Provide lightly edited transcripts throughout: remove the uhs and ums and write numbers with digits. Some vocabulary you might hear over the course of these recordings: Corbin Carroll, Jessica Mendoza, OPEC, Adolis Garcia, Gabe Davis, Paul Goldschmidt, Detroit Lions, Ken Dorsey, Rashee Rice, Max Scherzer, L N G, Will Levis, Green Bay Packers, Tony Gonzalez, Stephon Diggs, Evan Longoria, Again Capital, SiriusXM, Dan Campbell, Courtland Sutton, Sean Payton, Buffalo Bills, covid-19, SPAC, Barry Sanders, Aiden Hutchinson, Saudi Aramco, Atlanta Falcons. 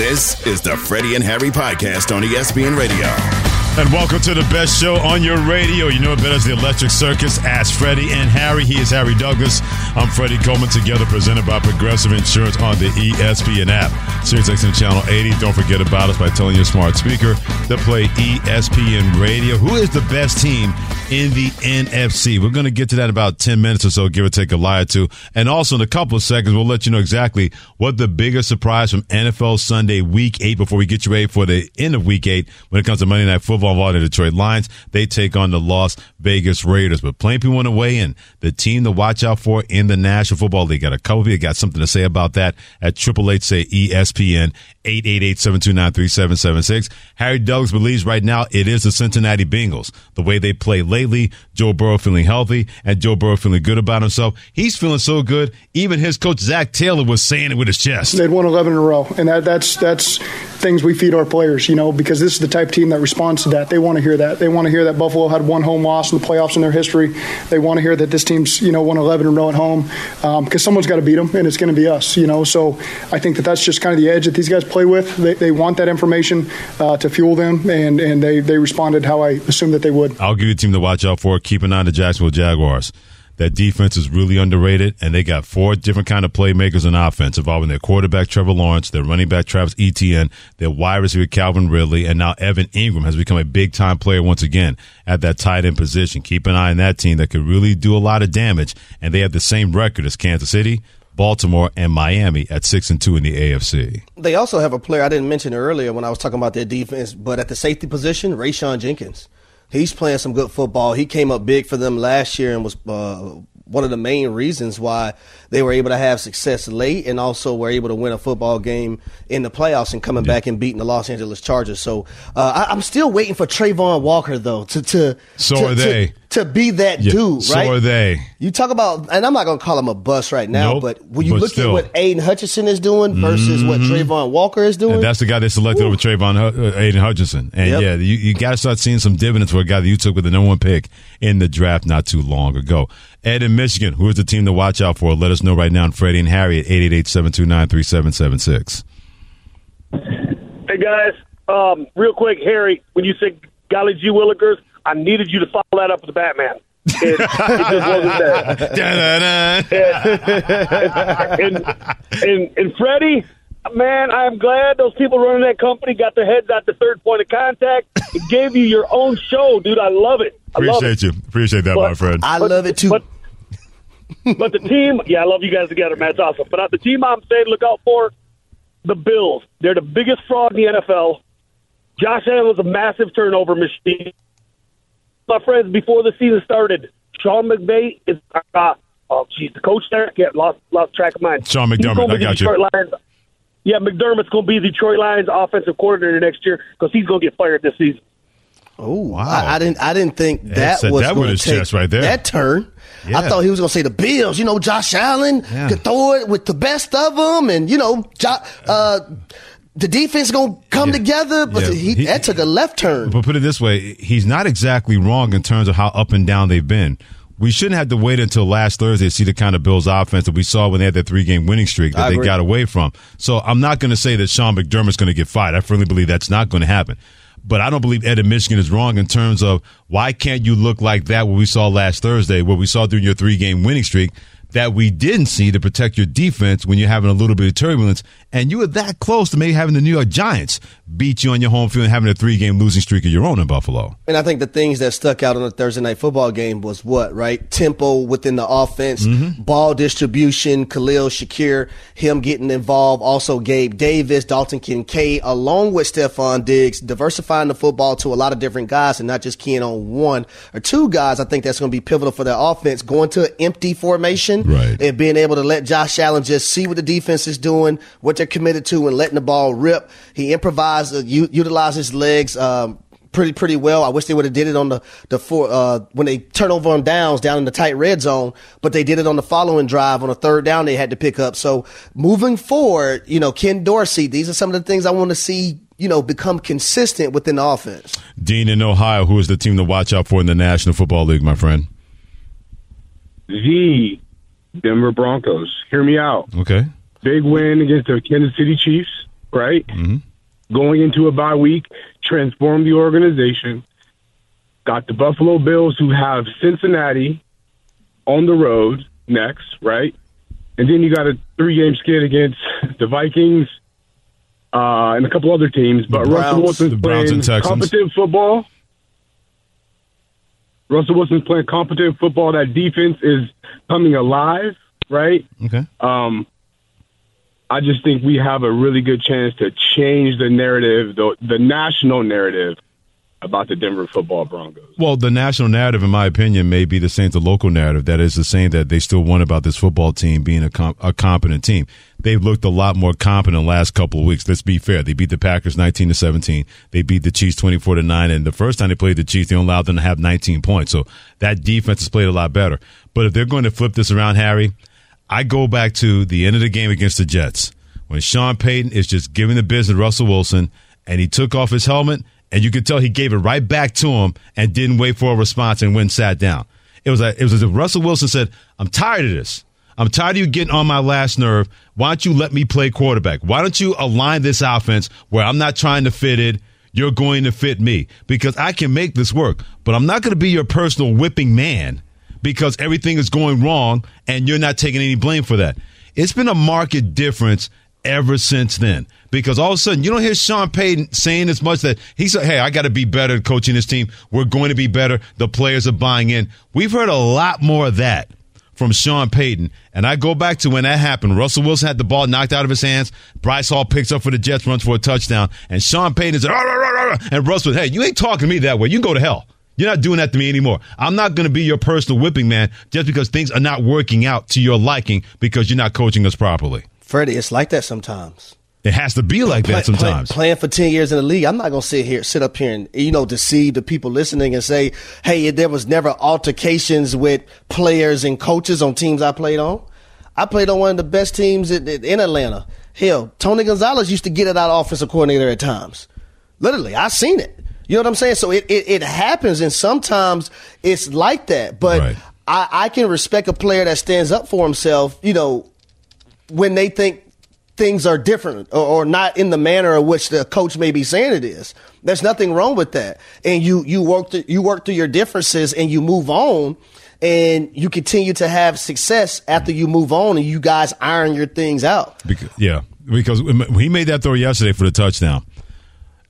This is the Freddie and Harry podcast on ESPN Radio. And welcome to the best show on your radio. You know it better as the Electric Circus. Ask Freddie and Harry. He is Harry Douglas. I'm Freddie Coleman. Together presented by Progressive Insurance on the ESPN app. SiriusXM Channel 80. Don't forget about us by telling your smart speaker to play ESPN Radio. Who is the best team in the NFC? We're going to get to that in about 10 minutes or so, give or take a lie or two. And also in a couple of seconds, we'll let you know exactly what the biggest surprise from NFL Sunday Week 8 before we get you ready for the end of Week 8 when it comes to Monday Night Football involving the Detroit Lions. They take on the Las Vegas Raiders. But plenty of people want to weigh in. The team to watch out for in the National Football League. Got a couple of you got something to say about that at 888-SAY-ESPN, 888-729-3776. Harry Douglas believes right now it is the Cincinnati Bengals. The way they play lately, Joe Burrow feeling healthy and Joe Burrow feeling good about himself. He's feeling so good, even his coach Zach Taylor was saying it with his chest. They'd won 11 in a row, and that's things we feed our players, you know, because this is the type of team that responds to that. They want to hear that. They want to hear that Buffalo had one home loss in the playoffs in their history. They want to hear that this team's, you know, won 11 in a row at home because someone's got to beat them, and it's going to be us, you know. So I think that's just kind of the edge that these guys play with. They want that information to fuel them, and they responded how I assumed that they would. I'll give you a team to watch out for. Keep an eye on the Jacksonville Jaguars. That defense is really underrated, and they got four different kind of playmakers in offense involving their quarterback, Trevor Lawrence, their running back, Travis Etienne, their wide receiver, Calvin Ridley, and now Evan Ingram has become a big-time player once again at that tight end position. Keep an eye on that team that could really do a lot of damage, and they have the same record as Kansas City, Baltimore, and Miami at 6-2 in the AFC. They also have a player I didn't mention earlier when I was talking about their defense, but at the safety position, Rayshon Jenkins. He's playing some good football. He came up big for them last year and was one of the main reasons why they were able to have success late and also were able to win a football game in the playoffs and coming back and beating the Los Angeles Chargers. So I'm still waiting for Trayvon Walker, though, to be that dude, right? So are they. You talk about, and I'm not going to call him a bust right now, but when you look at what Aiden Hutchinson is doing versus what Trayvon Walker is doing. And that's the guy they selected over Aiden Hutchinson. And you got to start seeing some dividends for a guy that you took with the number one pick in the draft not too long ago. Ed in Michigan, who is the team to watch out for? Let us know right now on Freddie and Harry at 888-729-3776. Hey, guys. Real quick, Harry, when you said golly gee willikers, I needed you to follow that up with the Batman. It just wasn't there. And Freddie, man, I'm glad those people running that company got their heads out the third point of contact. It gave you your own show, dude. I love it. Appreciate that, my friend. I love it, too. But the team, I love you guys together, man. It's awesome. But the team I'm saying look out for, the Bills. They're the biggest fraud in the NFL. Josh Allen was a massive turnover machine. My friends, before the season started, Sean McVay is the coach there. Yeah, lost track of mine. Sean McDermott, I got you. McDermott's going to be Detroit Lions offensive coordinator next year because he's going to get fired this season. Oh, wow. I didn't think that was going to take right there. That turn. Yeah. I thought he was going to say the Bills. You know, Josh Allen could throw it with the best of them, and, you know, the defense going to come together, but that took a left turn. But put it this way, he's not exactly wrong in terms of how up and down they've been. We shouldn't have to wait until last Thursday to see the kind of Bills offense that we saw when they had that three-game winning streak that they got away from. So I'm not going to say that Sean McDermott's going to get fired. I firmly believe that's not going to happen. But I don't believe Ed in Michigan is wrong in terms of why can't you look like that what we saw last Thursday, what we saw during your three-game winning streak that we didn't see to protect your defense when you're having a little bit of turbulence. And you were that close to maybe having the New York Giants beat you on your home field and having a three-game losing streak of your own in Buffalo. And I think the things that stuck out on the Thursday night football game was what, right? Tempo within the offense, ball distribution, Khalil Shakir, him getting involved, also Gabe Davis, Dalton Kincaid, along with Stephon Diggs, diversifying the football to a lot of different guys and not just keying on one or two guys. I think that's going to be pivotal for their offense, going to an empty formation and being able to let Josh Allen just see what the defense is doing, what they're committed to, and letting the ball rip. He improvised. Utilize his legs pretty well. I wish they would have did it on the when they turn over on downs down in the tight red zone, but they did it on the following drive on a third down they had to pick up. So moving forward, you know, Ken Dorsey, these are some of the things I want to see, you know, become consistent within the offense. Dean in Ohio, who is the team to watch out for in the National Football League, my friend? The Denver Broncos. Hear me out. Okay. Big win against the Kansas City Chiefs. right? Mm-hmm. Going into a bye week, transformed the organization, got the Buffalo Bills, who have Cincinnati on the road next, right? And then you got a three-game skid against the Vikings and a couple other teams. But Russell Wilson's playing competent football. Russell Wilson's playing competent football. That defense is coming alive, right? Okay. I just think we have a really good chance to change the narrative, the national narrative about the Denver football Broncos. Well, the national narrative, in my opinion, may be the same as the local narrative. That is the same that they still want about this football team being a competent team. They've looked a lot more competent the last couple of weeks. Let's be fair. They beat the Packers 19-17. They beat the Chiefs 24-9. And the first time they played the Chiefs, they only allowed them to have 19 points. So that defense has played a lot better. But if they're going to flip this around, Harry, I go back to the end of the game against the Jets when Sean Payton is just giving the business to Russell Wilson, and he took off his helmet, and you could tell he gave it right back to him and didn't wait for a response and went and sat down. It was as if Russell Wilson said, "I'm tired of this. I'm tired of you getting on my last nerve. Why don't you let me play quarterback? Why don't you align this offense where I'm not trying to fit it? You're going to fit me because I can make this work, but I'm not going to be your personal whipping man because everything is going wrong and you're not taking any blame for that." It's been a marked difference ever since then, because all of a sudden you don't hear Sean Payton saying as much that he said, "Hey, I got to be better at coaching this team. We're going to be better. The players are buying in." We've heard a lot more of that from Sean Payton, and I go back to when that happened. Russell Wilson had the ball knocked out of his hands. Bryce Hall picks up for the Jets, runs for a touchdown, and Sean Payton said, and Russell said, "Hey, you ain't talking to me that way. You can go to hell. You're not doing that to me anymore. I'm not going to be your personal whipping man just because things are not working out to your liking because you're not coaching us properly." Freddie, it's like that sometimes. It has to be like that sometimes. Playing for 10 years in the league, I'm not going to sit up here and, deceive the people listening and say, hey, there was never altercations with players and coaches on teams I played on. I played on one of the best teams in Atlanta. Hell, Tony Gonzalez used to get it out of offensive coordinator at times. Literally, I seen it. You know what I'm saying? So it happens, and sometimes it's like that. But right. I can respect a player that stands up for himself, when they think things are different or not in the manner in which the coach may be saying it is. There's nothing wrong with that. And you work through your differences and you move on, and you continue to have success after you move on and you guys iron your things out. Because he made that throw yesterday for the touchdown.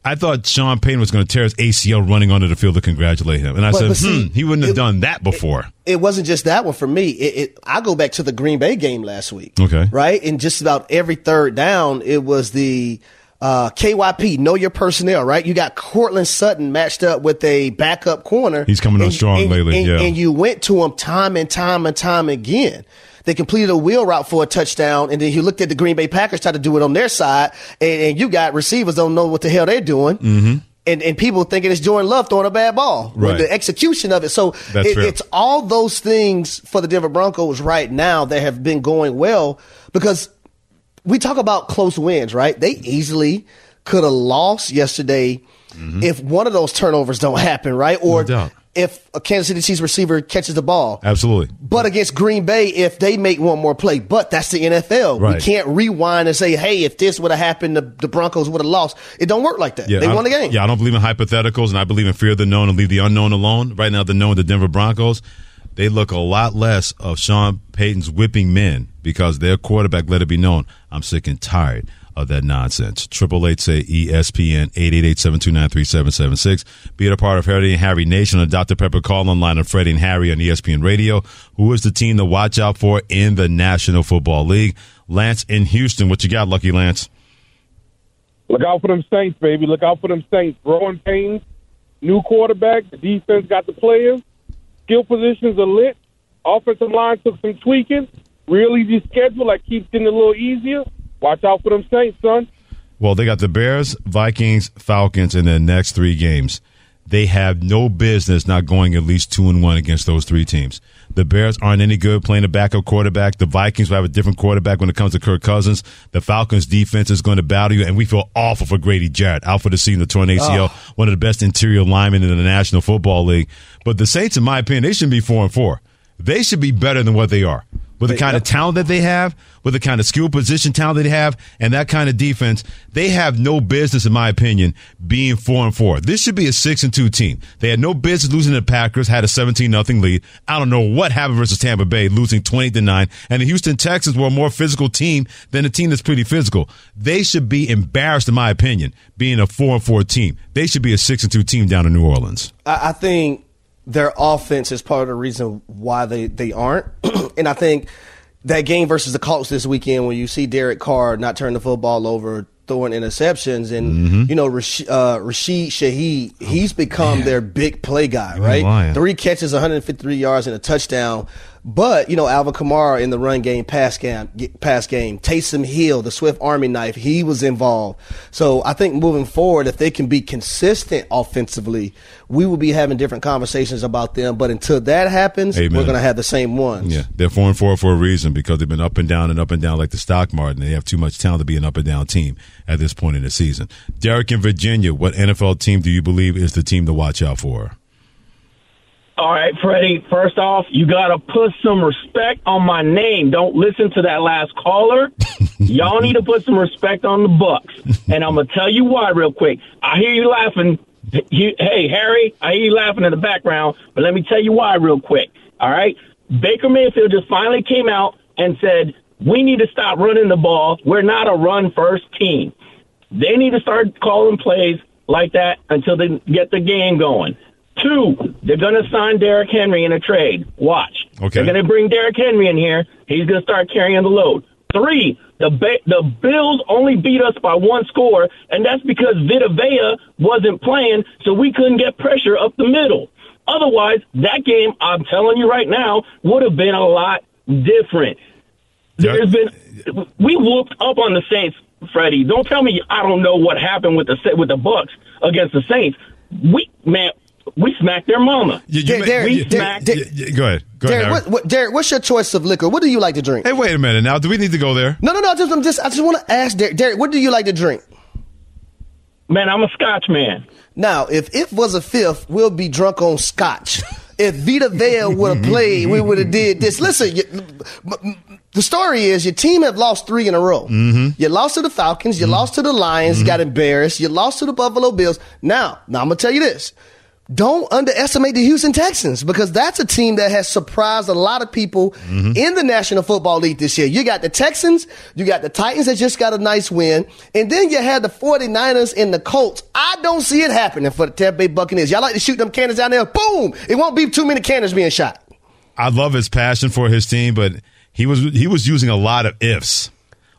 I thought Sean Payton was going to tear his ACL running onto the field to congratulate him. And I said, he wouldn't have done that before. It wasn't just that one for me. I go back to the Green Bay game last week. Okay. Right? And just about every third down, it was the KYP, know your personnel, right? You got Courtland Sutton matched up with a backup corner. He's coming on strong lately. And you went to him time and time again. They completed a wheel route for a touchdown, and then you looked at the Green Bay Packers try to do it on their side, and you got receivers don't know what the hell they're doing, mm-hmm. and people thinking it's Jordan Love throwing a bad ball, right, with the execution of it. So it's all those things for the Denver Broncos right now that have been going well, because we talk about close wins, right? They easily could have lost yesterday, mm-hmm. if one of those turnovers don't happen, right? Or no doubt. If a Kansas City Chiefs receiver catches the ball. Absolutely. But against Green Bay, if they make one more play, but that's the NFL. Right. We can't rewind and say, hey, if this would have happened, the Broncos would have lost. It don't work like that. Yeah, they won the game. Yeah, I don't believe in hypotheticals, and I believe in fear of the known and leave the unknown alone. Right now, the known, the Denver Broncos, they look a lot less of Sean Payton's whipping men because their quarterback let it be known, I'm sick and tired of that nonsense. 888-ESPN, 888-729-3776. Be a part of Freddie and Harry Nation on Dr. Pepper. Call online on Freddie and Harry on ESPN Radio. Who is the team to watch out for in the National Football League? Lance in Houston. What you got, Lucky Lance? Look out for them Saints, baby. Look out for them Saints. Growing pains, new quarterback, the defense got the players, skill positions are lit, offensive line took some tweaking, real easy schedule that keeps getting a little easier. Watch out for them Saints, son. Well, they got the Bears, Vikings, Falcons in their next three games. They have no business not going at least 2-1 against those three teams. The Bears aren't any good playing a backup quarterback. The Vikings will have a different quarterback when it comes to Kirk Cousins. The Falcons' defense is going to battle you, and we feel awful for Grady Jarrett, out for the season, the torn ACL, one of the best interior linemen in the National Football League. But the Saints, in my opinion, they shouldn't be 4-4. They should be better than what they are. With the kind of talent that they have, with the kind of skill position talent that they have, and that kind of defense, they have no business, in my opinion, being 4-4. This should be a 6-2 team. They had no business losing to the Packers, had a 17-0 lead. I don't know what happened versus Tampa Bay, losing 20-9. And the Houston Texans were a more physical team than a team that's pretty physical. They should be embarrassed, in my opinion, being a 4-4 team. They should be a 6-2 team down in New Orleans. I think their offense is part of the reason why they aren't. And I think that game versus the Colts this weekend, when you see Derek Carr not turn the football over, throwing interceptions, and, you know, Rashid Shaheed, he's become their big play guy, right? 3 catches, 153 yards, and a touchdown. But, you know, Alvin Kamara in the run game, pass game, Taysom Hill, the Swift Army knife, he was involved. So I think moving forward, if they can be consistent offensively, we will be having different conversations about them. But until that happens, we're going to have the same ones. Yeah, they're 4-4 for a reason, because they've been up and down like the stock market. They have too much talent to be an up and down team at this point in the season. Derek in Virginia, what NFL team do you believe is the team to watch out for? All right, Freddie, first off, you got to put some respect on my name. Don't listen to that last caller. Y'all need to put some respect on the Bucks. And I'm going to tell you why real quick. I hear you laughing. Hey, Harry, I hear you laughing in the background, but let me tell you why real quick. All right? Baker Mayfield just finally came out and said, we need to stop running the ball. We're not a run-first team. They need to start calling plays like that until they get the game going. 2, they're going to sign Derrick Henry in a trade. Watch. Okay. They're going to bring Derrick Henry in here. He's going to start carrying the load. 3, the Bills only beat us by 1 score, and that's because Vitavea wasn't playing, so we couldn't get pressure up the middle. Otherwise, that game, I'm telling you right now, would have been a lot different. We whooped up on the Saints, Freddie. Don't tell me I don't know what happened with the Bucks against the Saints. We smacked their mama. Go ahead, Derek, what's your choice of liquor? What do you like to drink? Hey, wait a minute now. Do we need to go there? No. I just want to ask Derek, what do you like to drink? Man, I'm a Scotch man. Now, if it was a fifth, we'll be drunk on Scotch. If Vitavea would have played, we would have did this. Listen, the story is your team have lost 3 in a row. Mm-hmm. You lost to the Falcons. You lost to the Lions. Mm-hmm. Got embarrassed. You lost to the Buffalo Bills. Now I'm going to tell you this. Don't underestimate the Houston Texans, because that's a team that has surprised a lot of people in the National Football League this year. You got the Texans, you got the Titans that just got a nice win, and then you had the 49ers and the Colts. I don't see it happening for the Tampa Bay Buccaneers. Y'all like to shoot them cannons down there, boom! It won't be too many cannons being shot. I love his passion for his team, but he was using a lot of ifs.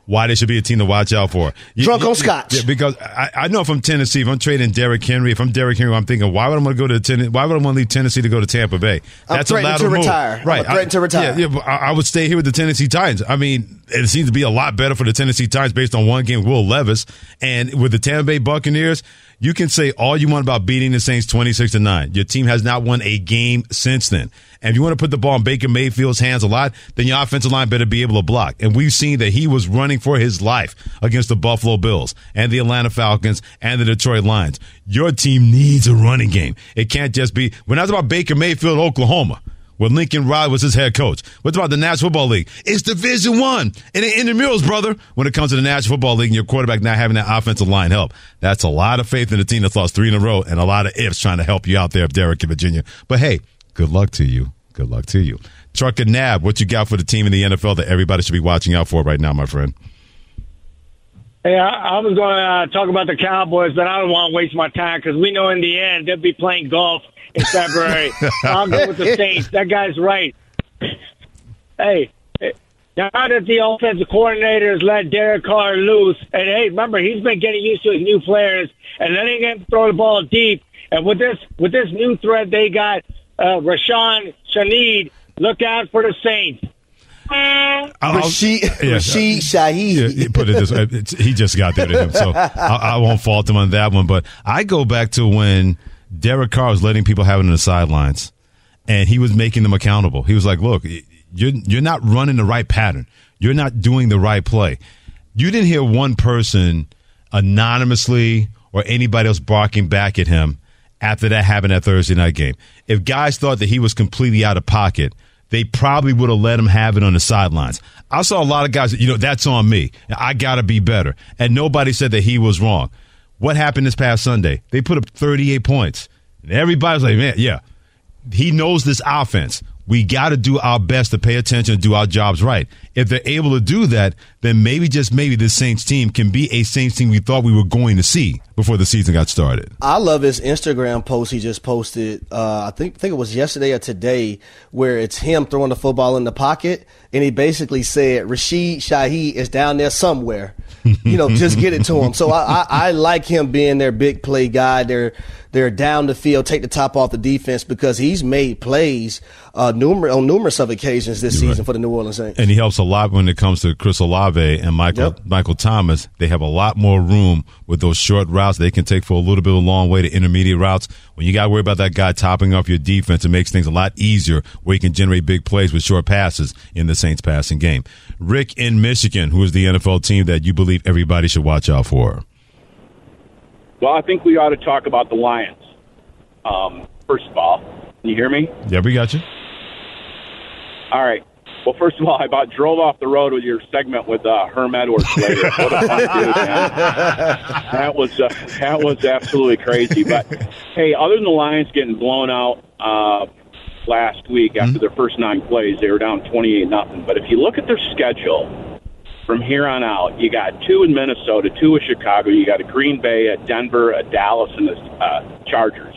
Why they should be a team to watch out for. Drunk on Scotch. Yeah, because I know if I'm Tennessee, if I'm trading Derrick Henry, I'm thinking, why would I want to leave Tennessee to go to Tampa Bay? That's a lateral move. Right. I'm threatened to retire. Yeah, but I would stay here with the Tennessee Titans. I mean, it seems to be a lot better for the Tennessee Titans based on one game with Will Levis. And with the Tampa Bay Buccaneers, you can say all you want about beating the Saints 26-9. Your team has not won a game since then. And if you want to put the ball in Baker Mayfield's hands a lot, then your offensive line better be able to block. And we've seen that he was running for his life against the Buffalo Bills and the Atlanta Falcons and the Detroit Lions. Your team needs a running game. It can't just be – we're not talking about Baker Mayfield, Oklahoma, where Lincoln Riley was his head coach. What's about the National Football League? It's Division One, and it intramurals, brother, when it comes to the National Football League and your quarterback not having that offensive line help. That's a lot of faith in a team that's lost 3 in a row and a lot of ifs trying to help you out there, Derek in Virginia. But, hey, good luck to you. Good luck to you. Truck and Nab, what you got for the team in the NFL that everybody should be watching out for right now, my friend? Hey, I was going to talk about the Cowboys, but I don't want to waste my time because we know in the end they'll be playing golf in February. I'll go with the Saints. That guy's right. Hey, now that the offensive coordinator has let Derek Carr loose, and hey, remember, he's been getting used to his new players and letting him throw the ball deep. And with this new threat they got, Rashid Shaheed, look out for the Saints. Rashid Shaheed. Yeah, put it this way. He just got there to him, so I won't fault him on that one. But I go back to when Derek Carr was letting people have it on the sidelines, and he was making them accountable. He was like, look, you're not running the right pattern. You're not doing the right play. You didn't hear one person anonymously or anybody else barking back at him after that happened at Thursday night game. If guys thought that he was completely out of pocket, they probably would have let him have it on the sidelines. I saw a lot of guys, that's on me. I got to be better. And nobody said that he was wrong. What happened this past Sunday? They put up 38 points. And everybody's like, man, yeah, he knows this offense. We got to do our best to pay attention and do our jobs right. If they're able to do that, then maybe this Saints team can be a Saints team we thought we were going to see before the season got started. I love his Instagram post he just posted, I think it was yesterday or today, where it's him throwing the football in the pocket, and he basically said, Rashid Shaheed is down there somewhere. Just get it to him. So I like him being their big play guy, they're down the field, take the top off the defense, because he's made plays on numerous of occasions this season for the New Orleans Saints. And he helps a lot when it comes to Chris Olave and Michael Thomas. They have a lot more room with those short routes they can take for a little bit of a long way to intermediate routes. When you got to worry about that guy topping off your defense, it makes things a lot easier where you can generate big plays with short passes in the Saints passing game. Rick in Michigan, who is the NFL team that you believe everybody should watch out for? Well, I think we ought to talk about the Lions. First of all, can you hear me? Yeah, we got you. All right. Well, first of all, I about drove off the road with your segment with Herm Edwards later. What a fun dude, man. That was absolutely crazy. But, hey, other than the Lions getting blown out last week after their first 9 plays, they were down 28-0. But if you look at their schedule, from here on out, you got 2 in Minnesota, 2 in Chicago, you got a Green Bay, a Denver, a Dallas, and a Chargers.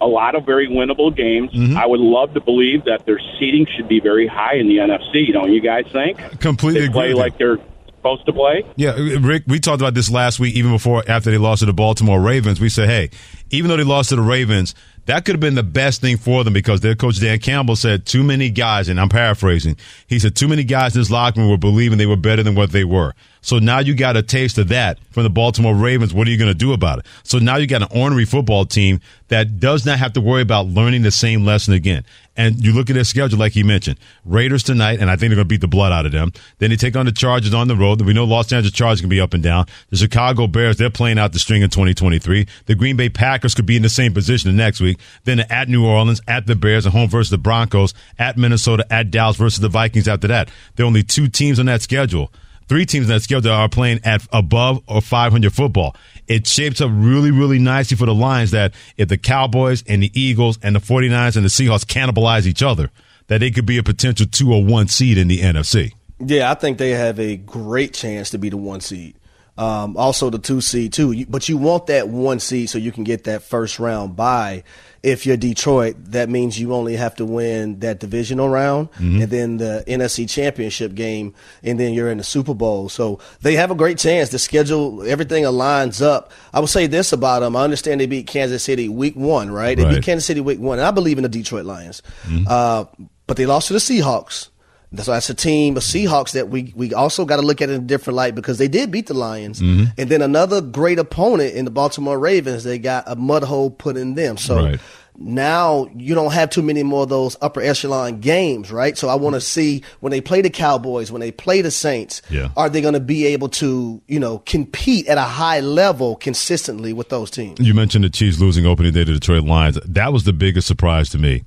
A lot of very winnable games. Mm-hmm. I would love to believe that their seeding should be very high in the NFC. Don't you guys think? Completely agree. Play like they're supposed to play? Yeah, Rick, we talked about this last week, even after they lost to the Baltimore Ravens. We said, hey, even though they lost to the Ravens, that could have been the best thing for them, because their coach Dan Campbell said too many guys, and I'm paraphrasing, he said too many guys in this locker room were believing they were better than what they were. So now you got a taste of that from the Baltimore Ravens. What are you going to do about it? So now you got an ornery football team that does not have to worry about learning the same lesson again. And you look at their schedule, like he mentioned, Raiders tonight, and I think they're going to beat the blood out of them. Then they take on the Chargers on the road. We know Los Angeles Chargers can be up and down. The Chicago Bears, they're playing out the string in 2023. The Green Bay Packers could be in the same position the next week. Then at New Orleans, at the Bears, at home versus the Broncos, at Minnesota, at Dallas versus the Vikings after that. There are only 2 teams on that schedule. 3 teams in that schedule that are playing at above or 500 football. It shapes up really, really nicely for the Lions, that if the Cowboys and the Eagles and the 49ers and the Seahawks cannibalize each other, that they could be a potential 2 or 1 seed in the NFC. Yeah, I think they have a great chance to be the 1 seed. Also the 2 seed too. But you want that 1 seed so you can get that first round bye. If you're Detroit, that means you only have to win that divisional round and then the NFC Championship game, and then you're in the Super Bowl. So they have a great chance. The schedule, everything aligns up. I would say this about them. I understand they beat Kansas City week 1, right? They beat Kansas City week 1. And I believe in the Detroit Lions. But they lost to the Seahawks. So that's a team of Seahawks that we also got to look at in a different light, because they did beat the Lions. And then another great opponent in the Baltimore Ravens, they got a mud hole put in them. So now you don't have too many more of those upper echelon games, right? So I want to see when they play the Cowboys, when they play the Saints, are they going to be able to, compete at a high level consistently with those teams? You mentioned the Chiefs losing opening day to the Detroit Lions. That was the biggest surprise to me.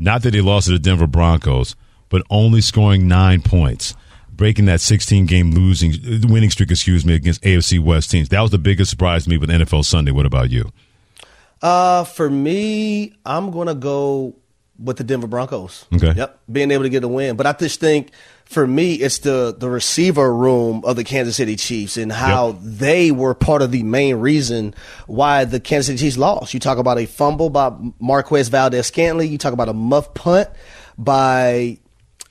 Not that they lost to the Denver Broncos, but only scoring 9 points, breaking that 16-game winning streak, against AFC West teams. That was the biggest surprise to me with NFL Sunday. What about you? For me, I'm going to go with the Denver Broncos. Okay. Yep, being able to get a win. But I just think, for me, it's the receiver room of the Kansas City Chiefs, and how they were part of the main reason why the Kansas City Chiefs lost. You talk about a fumble by Marquez Valdes-Scantling. You talk about a muff punt by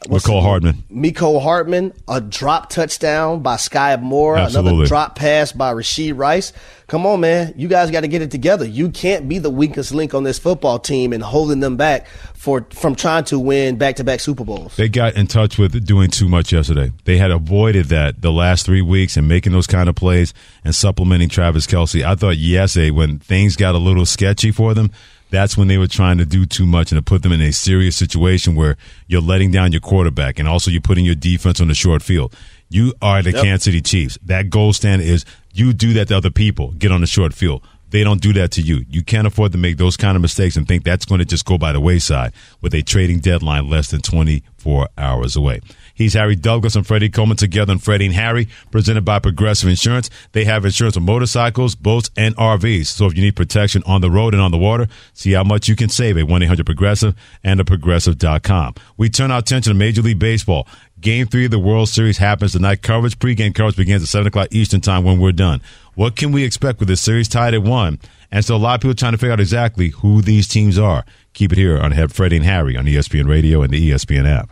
Mecole Hardman, a drop touchdown by Sky Moore, another drop pass by Rashee Rice. Come on, man. You guys got to get it together. You can't be the weakest link on this football team and holding them back from trying to win back-to-back Super Bowls. They got in touch with doing too much yesterday. They had avoided that the last 3 weeks and making those kind of plays and supplementing Travis Kelce. I thought yesterday when things got a little sketchy for them, that's when they were trying to do too much and to put them in a serious situation where you're letting down your quarterback, and also you're putting your defense on the short field. You are the Kansas City Chiefs. That goal standard is you do that to other people, get on the short field. They don't do that to you. You can't afford to make those kind of mistakes and think that's going to just go by the wayside with a trading deadline less than 24 hours away. He's Harry Douglas and Freddie Coleman, together on Freddie and Harry, presented by Progressive Insurance. They have insurance on motorcycles, boats, and RVs. So if you need protection on the road and on the water, see how much you can save at 1-800-PROGRESSIVE and at Progressive.com. We turn our attention to Major League Baseball. Game 3 of the World Series happens tonight. Coverage, pregame coverage begins at 7 o'clock Eastern time when we're done. What can we expect with this series tied at 1? And so a lot of people trying to figure out exactly who these teams are. Keep it here on Freddie and Harry on ESPN Radio and the ESPN app.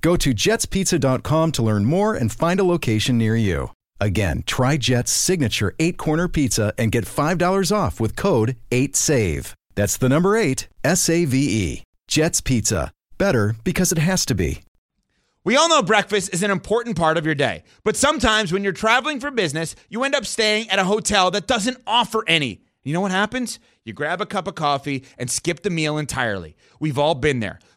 Go to jetspizza.com to learn more and find a location near you. Again, try Jet's signature 8-corner pizza and get $5 off with code 8SAVE. That's the number 8, S-A-V-E. Jet's Pizza. Better because it has to be. We all know breakfast is an important part of your day. But sometimes when you're traveling for business, you end up staying at a hotel that doesn't offer any. You know what happens? You grab a cup of coffee and skip the meal entirely. We've all been there.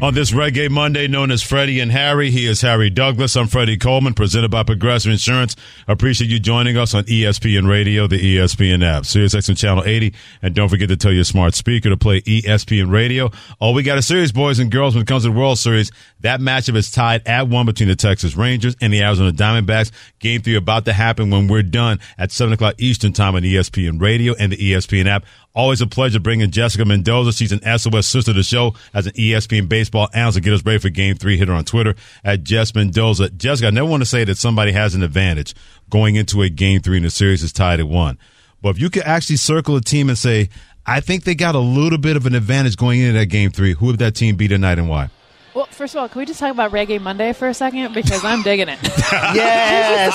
On this Reggae Monday, known as Freddie and Harry, he is Harry Douglas. I'm Freddie Coleman, presented by Progressive Insurance. I appreciate you joining us on ESPN Radio, the ESPN app, SiriusXM Channel 80. And don't forget to tell your smart speaker to play ESPN Radio. Oh, we got a series, boys and girls, when it comes to the World Series. That matchup is tied at 1 between the Texas Rangers and the Arizona Diamondbacks. Game 3 about to happen when we're done at 7 o'clock Eastern time on ESPN Radio and the ESPN app. Always a pleasure bringing Jessica Mendoza. She's an SOS sister to the show as an ESPN baseball analyst to get us ready for Game 3. Hit her on Twitter at Jess Mendoza. Jessica, I never want to say that somebody has an advantage going into a Game 3 and the series is tied at 1. But if you could actually circle a team and say, I think they got a little bit of an advantage going into that Game 3, who would that team be tonight and why? Well, first of all, can we just talk about Reggae Monday for a second? Because I'm digging it. Yes.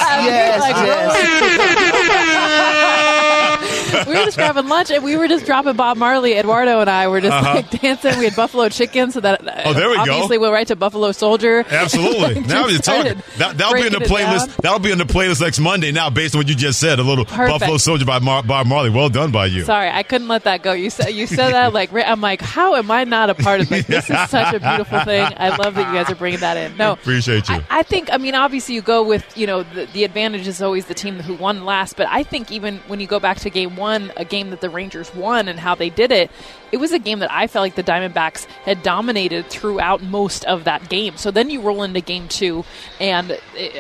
We were just grabbing lunch, and we were just dropping Bob Marley. Eduardo and I were just like dancing. We had Buffalo Chicken, so that obviously we'll write to Buffalo Soldier. Absolutely. Like, now you're talking. That'll be in the playlist. That'll be in the playlist next Monday. Now, based on what you just said, a little Perfect. Buffalo Soldier by Bob Marley. Well done by you. Sorry, I couldn't let that go. You said that like I'm like, how am I not a part of this? This is such a beautiful thing. I love that you guys are bringing that in. No, appreciate you. I think, I mean, obviously you go with, you know, the advantage is always the team who won last, but I think even when you go back to game one, a game that the Rangers won and how they did it, it was a game that I felt like the Diamondbacks had dominated throughout most of that game. So then you roll into game two and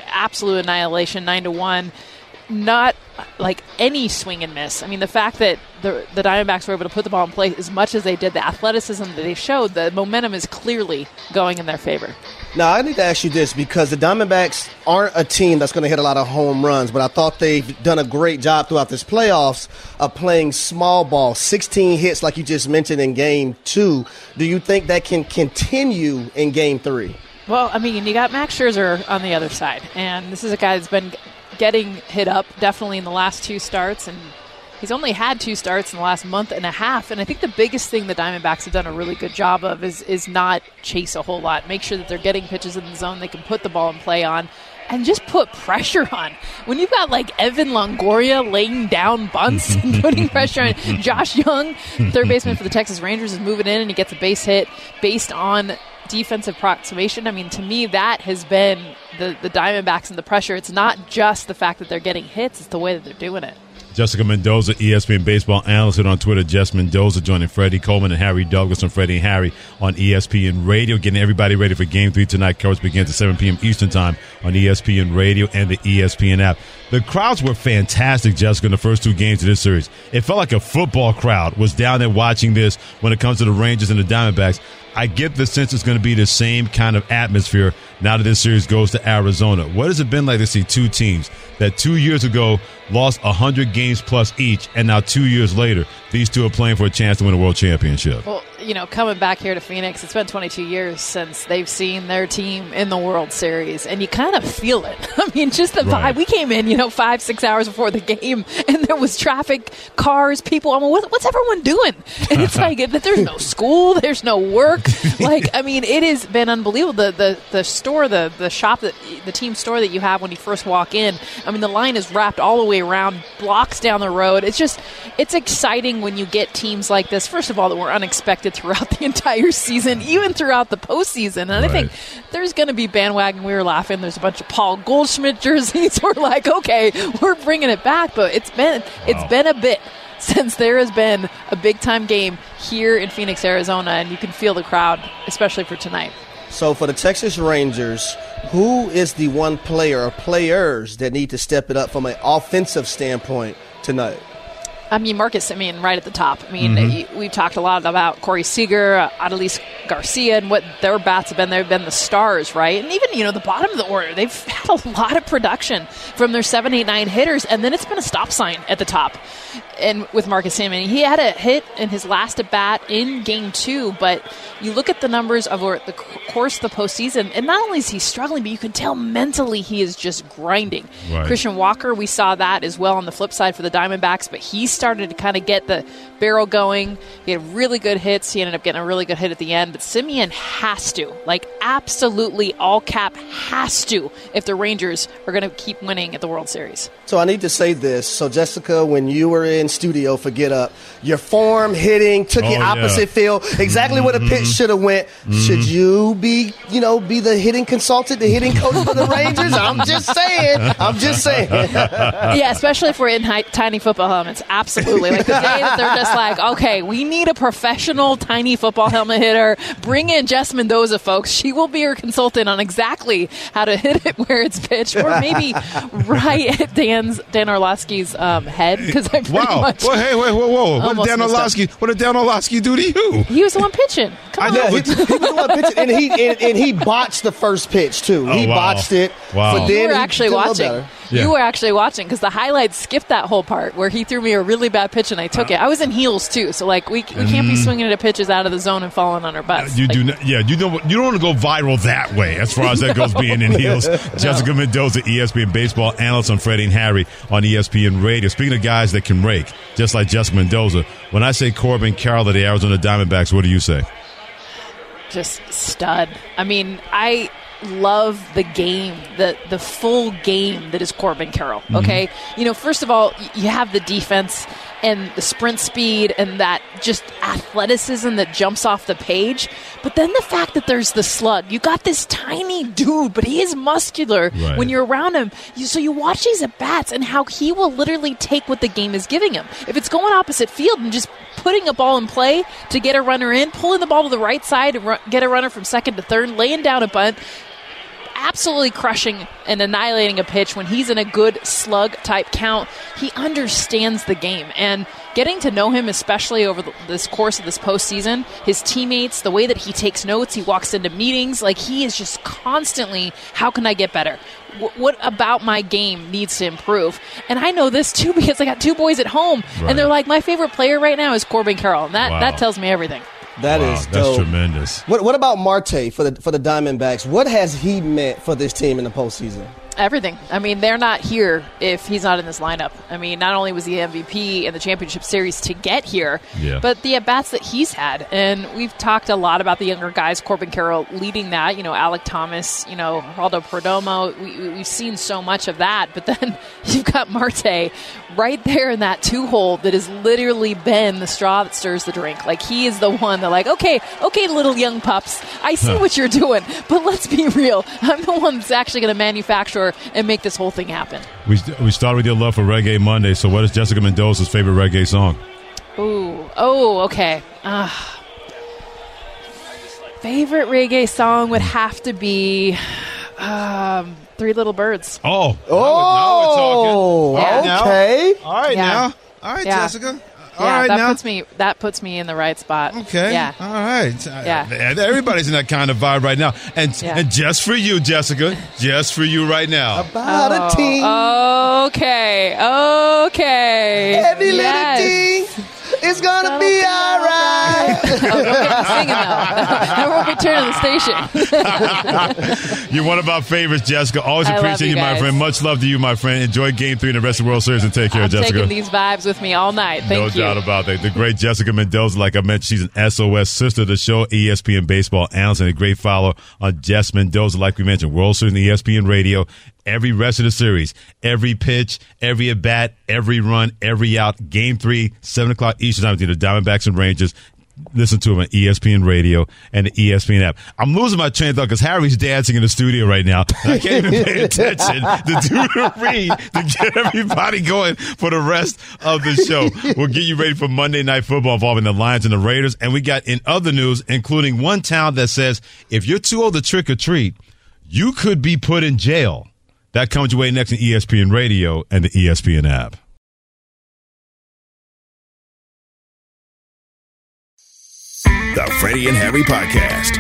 absolute annihilation, 9-1. Not like any swing and miss. I mean, the fact that the Diamondbacks were able to put the ball in play as much as they did, the athleticism that they showed, the momentum is clearly going in their favor. Now, I need to ask you this, because the Diamondbacks aren't a team that's going to hit a lot of home runs, but I thought they've done a great job throughout this playoffs of playing small ball, 16 hits like you just mentioned in Game 2. Do you think that can continue in Game 3? Well, I mean, you got Max Scherzer on the other side, and this is a guy that's been getting hit up definitely in the last two starts, and he's only had two starts in the last month and a half, and I think the biggest thing the Diamondbacks have done a really good job of is not chase a whole lot, make sure that they're getting pitches in the zone they can put the ball in play on and just put pressure on. When you've got like Evan Longoria laying down bunts and putting pressure on Josh Young, third baseman for the Texas Rangers, is moving in and he gets a base hit based on defensive approximation, I mean, to me, that has been the Diamondbacks and the pressure. It's not just the fact that they're getting hits. It's the way that they're doing it. Jessica Mendoza, ESPN baseball analyst, and on Twitter, Jess Mendoza, joining Freddie Coleman and Harry Douglas on Freddie and Harry on ESPN Radio. Getting everybody ready for Game 3 tonight. Coverage begins at 7 p.m. Eastern Time on ESPN Radio and the ESPN app. The crowds were fantastic, Jessica, in the first two games of this series. It felt like a football crowd was down there watching this when it comes to the Rangers and the Diamondbacks. I get the sense it's going to be the same kind of atmosphere now that this series goes to Arizona. What has it been like to see two teams that 2 years ago lost 100 games plus each, and now 2 years later, these two are playing for a chance to win a world championship? Well, you know, coming back here to Phoenix, it's been 22 years since they've seen their team in the World Series, and you kind of feel it. I mean, just the vibe. We came in, 5-6 hours before the game, and there was traffic, cars, people. I mean, what's everyone doing? And it's like there's no school, there's no work. Like, I mean, it has been unbelievable. The store, the shop, the team store that you have when you first walk in, I mean, the line is wrapped all the way around, blocks down the road. It's exciting when you get teams like this, first of all, that were unexpected throughout the entire season, even throughout the postseason. And I think there's going to be bandwagon. We were laughing. There's a bunch of Paul Goldschmidt jerseys. We're like, okay, we're bringing it back. But it's been a bit since there has been a big-time game here in Phoenix, Arizona, and you can feel the crowd, especially for tonight. So for the Texas Rangers, who is the one player or players that need to step it up from an offensive standpoint tonight? I mean, Marcus Semien right at the top. I mean, we've talked a lot about Corey Seager, Adolis Garcia, and what their bats have been. They've been the stars, right? And even, the bottom of the order, they've had a lot of production from their 7, 8, 9 hitters, and then it's been a stop sign at the top. And with Marcus Semien, he had a hit in his last at-bat in Game 2, but you look at the numbers over the course of the postseason, and not only is he struggling, but you can tell mentally he is just grinding. Right. Christian Walker, we saw that as well on the flip side for the Diamondbacks, but he started to kind of get the barrel going. He had really good hits. He ended up getting a really good hit at the end, but Semien has to, absolutely all-cap has to, if the Rangers are going to keep winning at the World Series. So I need to say this. So, Jessica, when you were in studio for Get Up, your form hitting took your opposite field, exactly where the pitch should have went. Should you be, be the hitting consultant, the hitting coach for the Rangers? I'm just saying. Yeah, especially if we're in tiny football helmets. Absolutely. Like the day that they're just like, okay, we need a professional tiny football helmet hitter. Bring in Jess Mendoza, folks. She will be your consultant on exactly how to hit it where it's pitched, or maybe right at Dan Orlovsky's head, because I pretty much. Well, hey, whoa! What did Dan Orlovsky do to you? He was the one pitching. I know he was the one pitching, and he botched the first pitch too. Botched it. Wow! But then you were actually watching, because the highlights skipped that whole part where he threw me a really bad pitch and I took it. I was in heels too, so we can't be swinging at pitches out of the zone and falling on our butts. You don't want to go viral that way as far as that goes, being in heels. No. Jessica Mendoza, ESPN baseball analyst on Freddie and Harry on ESPN Radio. Speaking of guys that can rake, just like Jessica Mendoza, when I say Corbin Carroll of the Arizona Diamondbacks, what do you say? Just stud. I mean, I love the game, the full game that is Corbin Carroll, okay? Mm-hmm. First of all, you have the defense and the sprint speed and that just athleticism that jumps off the page. But then the fact that there's the slug. You got this tiny dude, but he is muscular when you're around him. So you watch these at-bats and how he will literally take what the game is giving him. If it's going opposite field and just putting a ball in play to get a runner in, pulling the ball to the right side and get a runner from second to third, laying down a bunt, absolutely crushing and annihilating a pitch when he's in a good slug-type count. He understands the game. And getting to know him, especially over this course of this postseason, his teammates, the way that he takes notes, he walks into meetings, he is just constantly, how can I get better? What about my game needs to improve? And I know this too, because I got two boys at home, and they're like, my favorite player right now is Corbin Carroll. And that tells me everything. That is dope. That's tremendous. What about Marte for the Diamondbacks? What has he meant for this team in the postseason? Everything. I mean, they're not here if he's not in this lineup. I mean, not only was he MVP in the championship series to get here, but the at-bats that he's had. And we've talked a lot about the younger guys, Corbin Carroll leading that, you know, Alec Thomas, you know, Aldo Perdomo. We've seen so much of that. But then you've got Marte right there in that two-hole that has literally been the straw that stirs the drink. Like, he is the one that, like, okay, little young pups, I see what you're doing, but let's be real. I'm the one that's actually going to manufacture and make this whole thing happen. We start with your love for Reggae Monday. So what is Jessica Mendoza's favorite reggae song? Okay. Favorite reggae song would have to be Three Little Birds. Okay. All right now. All right, Jessica. That puts me in the right spot. Okay. Yeah. All right. Yeah. Everybody's in that kind of vibe right now. And just for you, Jessica, just for you right now. About a team. Okay. Every little team. It's going to be all right. I won't return to the station. You're one of our favorites, Jessica. Always appreciate you, my friend. Much love to you, my friend. Enjoy Game 3 and the rest of the World Series, and take care, Jessica. I'm taking these vibes with me all night. Thank you. No doubt about that. The great Jessica Mendoza, like I mentioned, she's an SOS sister of the show, ESPN Baseball Analyst, and a great follower on Jess Mendoza. Like we mentioned, World Series and ESPN Radio. Every rest of the series, every pitch, every at-bat, every run, every out. Game 3, 7 o'clock Eastern time, between the Diamondbacks and Rangers. Listen to him on ESPN Radio and the ESPN app. I'm losing my train of thought because Harry's dancing in the studio right now. I can't even pay attention to do the read to get everybody going for the rest of the show. We'll get you ready for Monday Night Football involving the Lions and the Raiders. And we got in other news, including one town that says, if you're too old to trick or treat, you could be put in jail. That comes your way next on ESPN Radio and the ESPN app. The Freddie and Harry Podcast.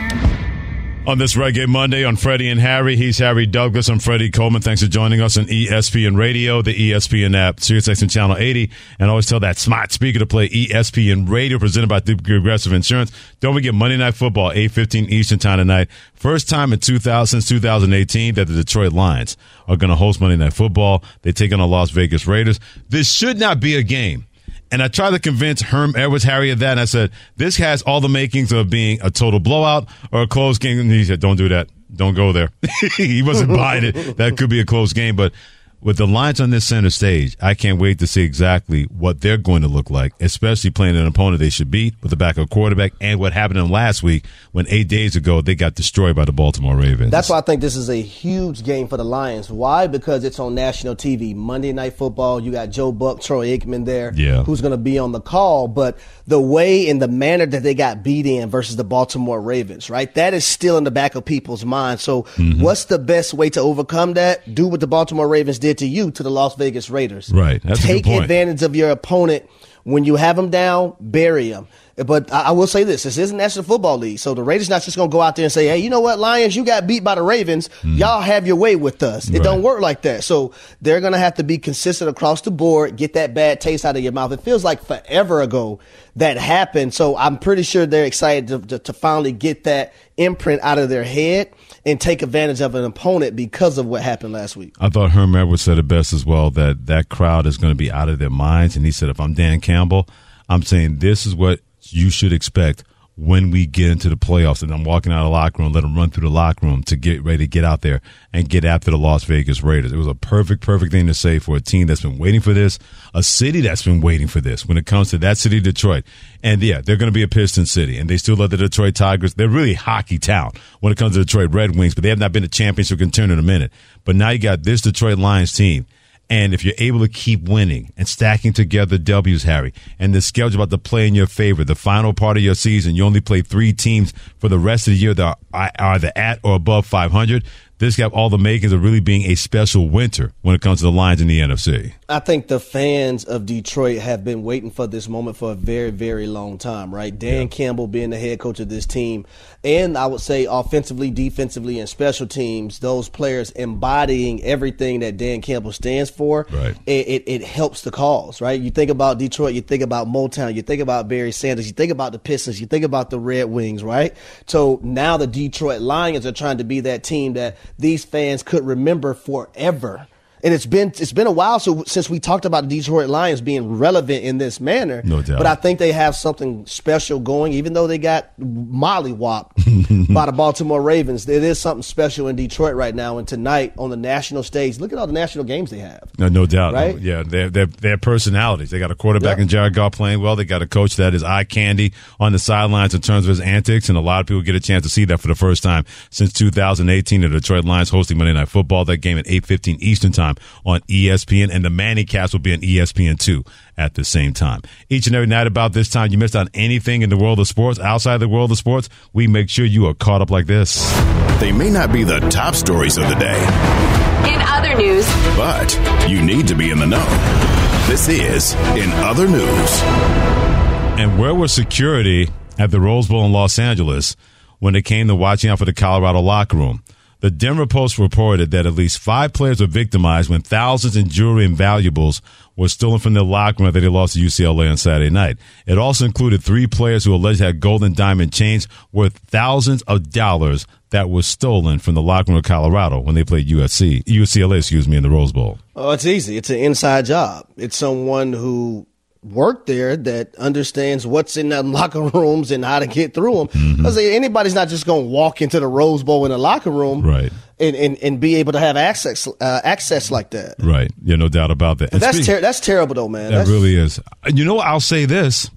On this Reggae Monday on Freddie and Harry, he's Harry Douglas. I'm Freddie Coleman. Thanks for joining us on ESPN Radio, the ESPN app, SiriusXM Channel 80. And always tell that smart speaker to play ESPN Radio, presented by Progressive Insurance. Don't forget Monday Night Football, 8:15 Eastern time tonight. First time in 2018 that the Detroit Lions are going to host Monday Night Football. They take on the Las Vegas Raiders. This should not be a game. And I tried to convince Herm Edwards, Harry, of that. And I said, this has all the makings of being a total blowout or a close game. And he said, don't do that. Don't go there. He wasn't buying it. That could be a close game. But with the Lions on this center stage, I can't wait to see exactly what they're going to look like, especially playing an opponent they should beat with a backup quarterback and what happened to them last week when 8 days ago they got destroyed by the Baltimore Ravens. That's why I think this is a huge game for the Lions. Why? Because it's on national TV. Monday Night Football, you got Joe Buck, Troy Aikman there, who's going to be on the call. But the way and the manner that they got beat in versus the Baltimore Ravens, right, that is still in the back of people's minds. So what's the best way to overcome that? Do what the Baltimore Ravens did to the Las Vegas Raiders. Right. That's Take advantage of your opponent. When you have them down, bury them. But I will say this is the National Football League, so the Raiders not just going to go out there and say, hey, you know what, Lions, you got beat by the Ravens. Y'all have your way with us. It don't work like that. So they're going to have to be consistent across the board, get that bad taste out of your mouth. It feels like forever ago that happened, so I'm pretty sure they're excited to finally get that imprint out of their head and take advantage of an opponent because of what happened last week. I thought Herm Edwards said it best as well, that crowd is going to be out of their minds. And he said, if I'm Dan Campbell, I'm saying this is what you should expect when we get into the playoffs. And I'm walking out of the locker room, let them run through the locker room to get ready to get out there and get after the Las Vegas Raiders. It was a perfect thing to say for a team that's been waiting for this, a city that's been waiting for this when it comes to that city, Detroit. And, they're going to be a Piston city, and they still love the Detroit Tigers. They're really hockey town when it comes to Detroit Red Wings, but they have not been a championship contender in a minute. But now you got this Detroit Lions team. And if you're able to keep winning and stacking together W's, Harry, and the schedule about to play in your favor, the final part of your season, you only play 3 teams for the rest of the year that are either at or above 500. This got all the makings of really being a special winter when it comes to the Lions in the NFC. I think the fans of Detroit have been waiting for this moment for a very, very long time, right? Dan Campbell being the head coach of this team, and I would say offensively, defensively, and special teams, those players embodying everything that Dan Campbell stands for, right. It helps the cause, right? You think about Detroit, you think about Motown, you think about Barry Sanders, you think about the Pistons, you think about the Red Wings, right? So now the Detroit Lions are trying to be that team that these fans could remember forever. And it's been a while since we talked about the Detroit Lions being relevant in this manner. No doubt. But I think they have something special going, even though they got mollywopped by the Baltimore Ravens. There is something special in Detroit right now. And tonight on the national stage, look at all the national games they have. No doubt. Right? Yeah, they're personalities. They got a quarterback in Jared Goff playing well. They got a coach that is eye candy on the sidelines in terms of his antics. And a lot of people get a chance to see that for the first time since 2018. The Detroit Lions hosting Monday Night Football. That game at 8:15 Eastern Time on ESPN, and the Manning Cast will be on ESPN 2 at the same time. Each and every night about this time, you missed on anything in the world of sports, outside the world of sports, we make sure you are caught up like this. They may not be the top stories of the day. In other news. But you need to be in the know. This is In Other News. And where was security at the Rose Bowl in Los Angeles when it came to watching out for the Colorado locker room? The Denver Post reported that at least 5 players were victimized when thousands in jewelry and valuables were stolen from their locker room after they lost to UCLA on Saturday night. It also included 3 players who allegedly had gold and diamond chains worth thousands of dollars that was stolen from the locker room of Colorado when they played UCLA, in the Rose Bowl. Oh, it's easy. It's an inside job. It's someone who worked there that understands what's in the locker rooms and how to get through them. Mm-hmm. I say anybody's not just going to walk into the Rose Bowl in a locker room, right, and be able to have access like that. Right. Yeah, no doubt about that. That's terrible, though, man. That really is. You know, I'll say this.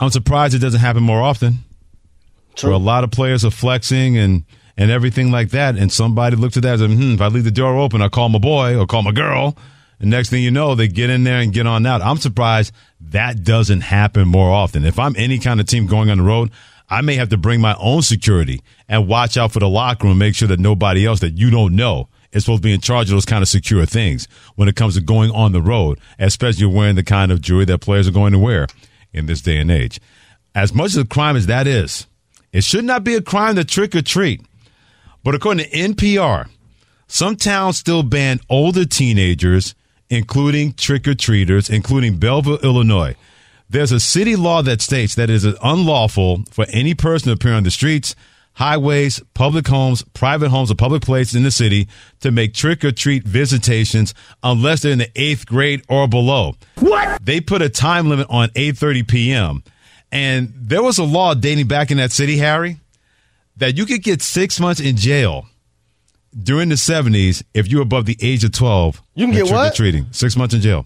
I'm surprised it doesn't happen more often. True. Where a lot of players are flexing and everything like that, and somebody looks at that and says, if I leave the door open, I'll call my boy or call my girl. And next thing you know, they get in there and get on out. I'm surprised that doesn't happen more often. If I'm any kind of team going on the road, I may have to bring my own security and watch out for the locker room, make sure that nobody else that you don't know is supposed to be in charge of those kind of secure things when it comes to going on the road, especially wearing the kind of jewelry that players are going to wear in this day and age. As much as a crime as that is, it should not be a crime to trick or treat. But according to NPR, some towns still ban older teenagers, including trick-or-treaters, including Belleville, Illinois. There's a city law that states that it is unlawful for any person to appear on the streets, highways, public homes, private homes, or public places in the city to make trick-or-treat visitations unless they're in the 8th grade or below. What? They put a time limit on 8:30 p.m. And there was a law dating back in that city, Harry, that you could get 6 months in jail during the 70s, if you're above the age of 12, you can get what? 6 months in jail.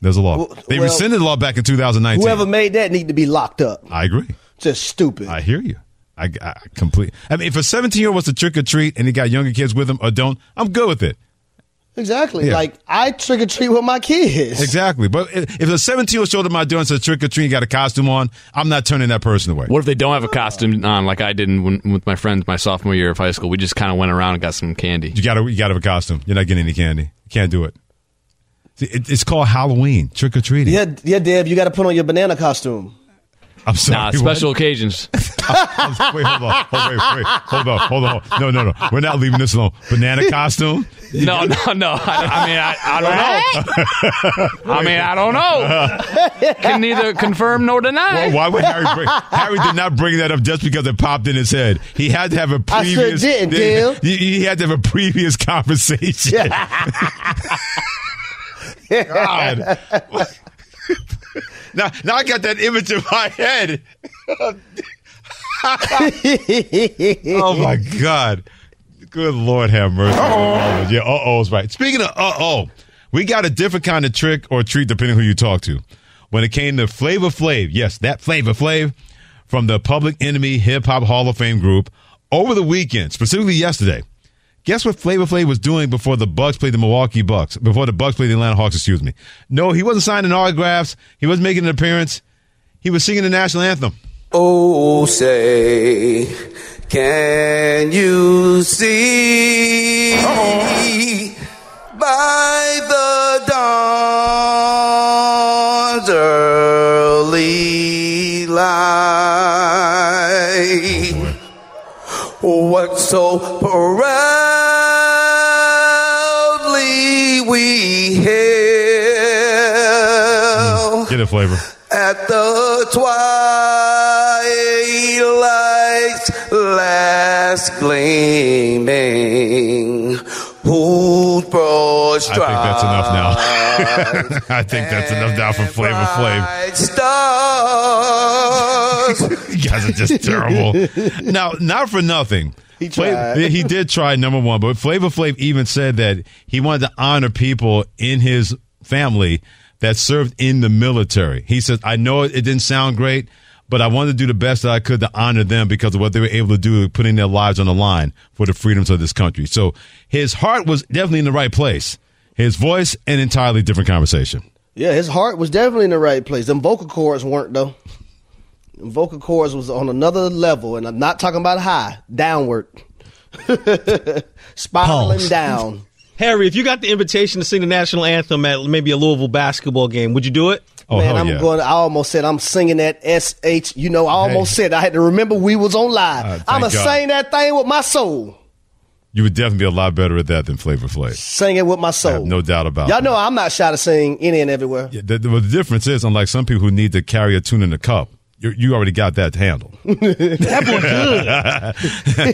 There's a law. They rescinded the law back in 2019. Whoever made that need to be locked up. I agree. Just stupid. I hear you. I completely. I mean, if a 17-year-old wants to trick or treat and he got younger kids with him or don't, I'm good with it. Exactly. Yeah. Like, I trick or treat with my kids. Exactly. But if a 17-year-old showed up my door and said trick or treat and got a costume on, I'm not turning that person away. What if they don't have a costume on like I did with my friends my sophomore year of high school? We just kind of went around and got some candy. You gotta have a costume. You're not getting any candy. Can't do it. See, it's called Halloween, trick or treating. Yeah, Deb, you got to put on your banana costume. I'm sorry. Nah, special occasions. Wait, hold on. No. We're not leaving this alone. Banana costume? No. I mean, I don't know. Can neither confirm nor deny. Well, why would Harry did not bring that up just because it popped in his head. He had to have a previous. I sure didn't, he had to have a previous conversation. God. Now I got that image in my head. Oh, my God. Good Lord have mercy. Uh-oh. Yeah, uh-oh is right. Speaking of uh-oh, we got a different kind of trick or treat depending on who you talk to. When it came to Flavor Flav, yes, that Flavor Flav from the Public Enemy Hip Hop Hall of Fame group over the weekend, specifically yesterday. Guess what Flavor Flav was doing before the Bucks played the Milwaukee Bucks? Before the Bucks played the Atlanta Hawks, No, he wasn't signing autographs. He wasn't making an appearance. He was singing the national anthem. Oh, say, can you see by the dawn's early light what so proud we hail get a flavor at the twilight's last gleaming. I think that's enough now for Flavor Flav. You guys are just terrible. Now, not for nothing. He did try, number one, but Flavor Flav even said that he wanted to honor people in his family that served in the military. He said, I know it didn't sound great, but I wanted to do the best that I could to honor them because of what they were able to do, putting their lives on the line for the freedoms of this country. So his heart was definitely in the right place. His voice, an entirely different conversation. Yeah, his heart was definitely in the right place. Them vocal cords weren't, though. Vocal cords was on another level, and I'm not talking about high, downward. Spiraling down. Harry, if you got the invitation to sing the national anthem at maybe a Louisville basketball game, would you do it? Oh, man, I almost said I'm singing that SH. You know, I almost said I had to remember we was on live. I'm going to sing that thing with my soul. You would definitely be a lot better at that than Flavor Flav. Sing it with my soul. I have no doubt about it. Y'all know I'm not shy to sing any and everywhere. Yeah, the difference is, unlike some people who need to carry a tune in a cup, you already got that handled. That boy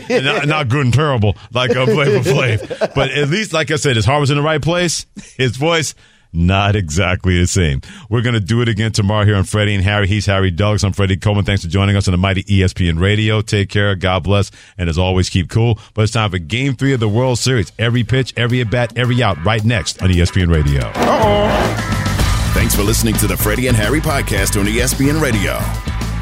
good. not good and terrible like Flavor Flav. But at least, like I said, his heart was in the right place. His voice, not exactly the same. We're going to do it again tomorrow here on Freddie and Harry. He's Harry Douglas. I'm Freddie Coleman. Thanks for joining us on the mighty ESPN Radio. Take care. God bless. And as always, keep cool. But it's time for Game 3 of the World Series. Every pitch, every at-bat, every out, right next on ESPN Radio. Thanks for listening to the Freddie and Harry podcast on ESPN Radio.